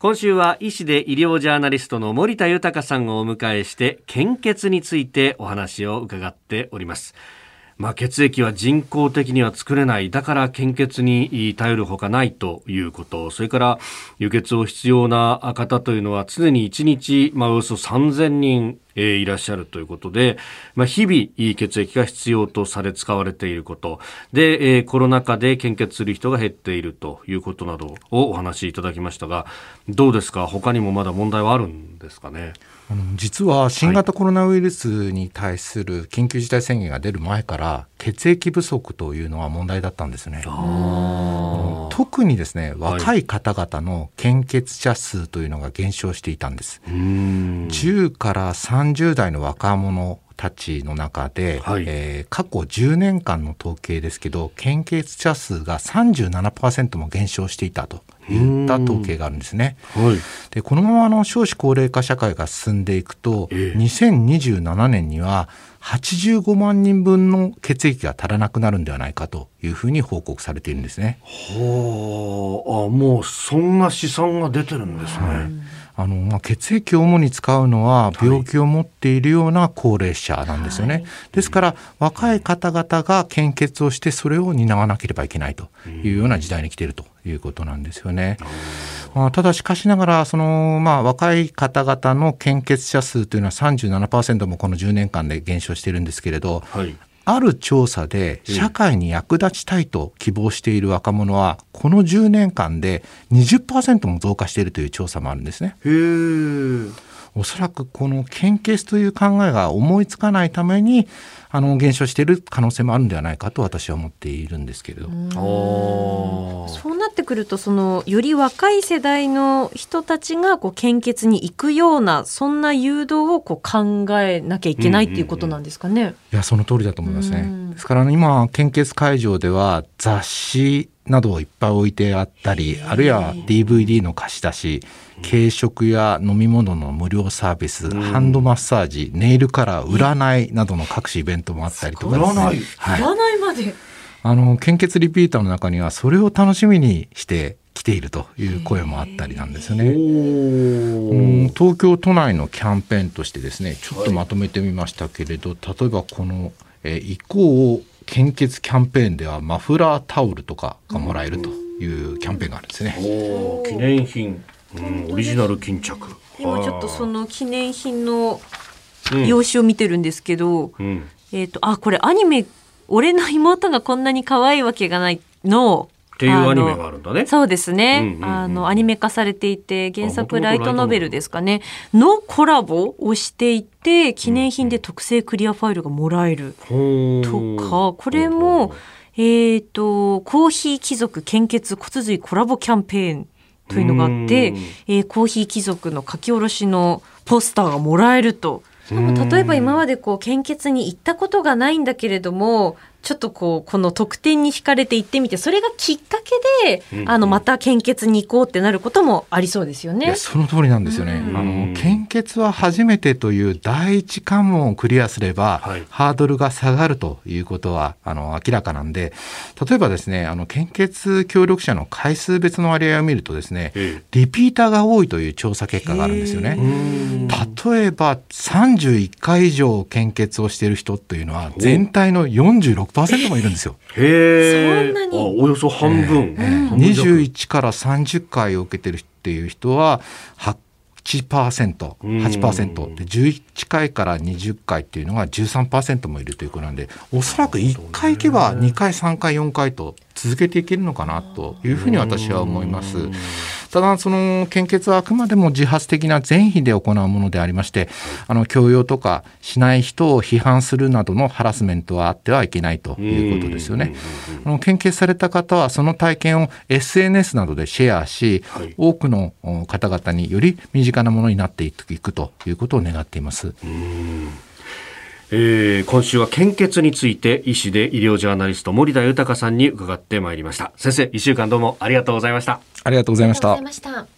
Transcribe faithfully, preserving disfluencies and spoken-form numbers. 今週は医師で医療ジャーナリストの森田豊さんをお迎えして献血についてお話を伺っております。まあ、血液は人工的には作れない。だから献血に頼るほかないということ。それから輸血を必要な方というのは常にいちにち、まあ、およそさんぜんにん、えー、いらっしゃるということで、まあ、日々血液が必要とされ使われていること。で、えー、コロナ禍で献血する人が減っているということなどをお話しいただきましたが、どうですか？他にもまだ問題はあるんですかね？あの実は新型コロナウイルスに対する緊急事態宣言が出る前から血液不足というのは問題だったんですね。あ特にですね、若い方々の献血者数というのが減少していたんです。はい、じゅうからさんじゅうだいの若者たちの中で、はいえー、過去じゅうねんかんの統計ですけど、献血者数が さんじゅうななパーセント も減少していたといった統計があるんですね。はい、でこのままあの少子高齢化社会が進んでいくと、えー、にせんにじゅうななねんにははちじゅうごまんにんぶんの血液が足らなくなるんではないかというふうに報告されているんですね。ほう、あ、もうそんな試算が出てるんですね。はい、あのまあ、血液を主に使うのは病気を持っているような高齢者なんですよね。はい、ですから若い方々が献血をしてそれを担わなければいけないというような時代に来ているということなんですよね。まあ、ただしかしながらその、まあ、若い方々の献血者数というのは さんじゅうななパーセント もこのじゅうねんかんで減少しているんですけれど、はい、ある調査で社会に役立ちたいと希望している若者はこのじゅうねんかんで にじゅっパーセント も増加しているという調査もあるんですね。へー、おそらくこの献血という考えが思いつかないためにあの減少している可能性もあるんではないかと私は思っているんですけれど、そうなってくるとそのより若い世代の人たちがこう献血に行くようなそんな誘導をこう考えなきゃいけないと、うん、いうことなんですかね。いや、その通りだと思いますね。ですから、ね、今献血会場では雑誌などをいっぱい置いてあったり、あるいは ディーブイディー の貸し出し、軽食や飲み物の無料サービス、うん、ハンドマッサージ、ネイルカラー、占いなどの各種イベントもあったりとかですね。占い、はい、占いまで。あの献血リピーターの中にはそれを楽しみにして来ているという声もあったりなんですよね。うん、東京都内のキャンペーンとしてですね、ちょっとまとめてみましたけれど、はい、例えばこの、えー、以降献血キャンペーンではマフラータオルとかがもらえるというキャンペーンがあるんですね。お記念品、うん、オリジナル巾着。今ちょっとその記念品の用紙を見てるんですけど、うんうん、えーと、あ、これアニメ俺の妹がこんなに可愛いわけがないのっていうアニメがあるんだね。そうですね、うんうんうん、あのアニメ化されていて原作ライトノベルですかねのコラボをしていて記念品で特製クリアファイルがもらえるとか、これも、えーと、コーヒー貴族献血骨髄コラボキャンペーンというのがあって、えー、コーヒー貴族の書き下ろしのポスターがもらえると。例えば今までこう献血に行ったことがないんだけれどもちょっとこうこの特典に惹かれて行ってみて、それがきっかけで、うん、あのまた献血に行こうってなることもありそうですよね。いや、その通りなんですよね。うん、あの献血は初めてという第一関門をクリアすれば、はい、ハードルが下がるということはあの明らかなんで、例えばですね、あの献血協力者の回数別の割合を見るとですね、ええ、リピーターが多いという調査結果があるんですよね。例えばさんじゅういっかい以上献血をしている人というのは全体の よんじゅうろくパーセント もいるんですよ。へえ、そんなに。あ、およそ半分、えーえー、にじゅういちからさんじゅっかいを受けてるっていう人は はちパーセント、はちパーセント でじゅういっかいからにじゅっかいっていうのが じゅうさんパーセント もいるということなんで、おそらくいっかい行けばにかいさんかいよんかいと続けていけるのかなというふうに私は思います。ただその献血はあくまでも自発的な善意で行うものでありまして、あの強要とかしない人を批判するなどのハラスメントはあってはいけないということですよね。あの献血された方はその体験を エスエヌエス などでシェアし、はい、多くの方々により身近なものになっていくということを願っています。うん、えー、今週は献血について医師で医療ジャーナリスト森田豊さんに伺ってまいりました。先生、いっしゅうかんどうもありがとうございました。ありがとうございました。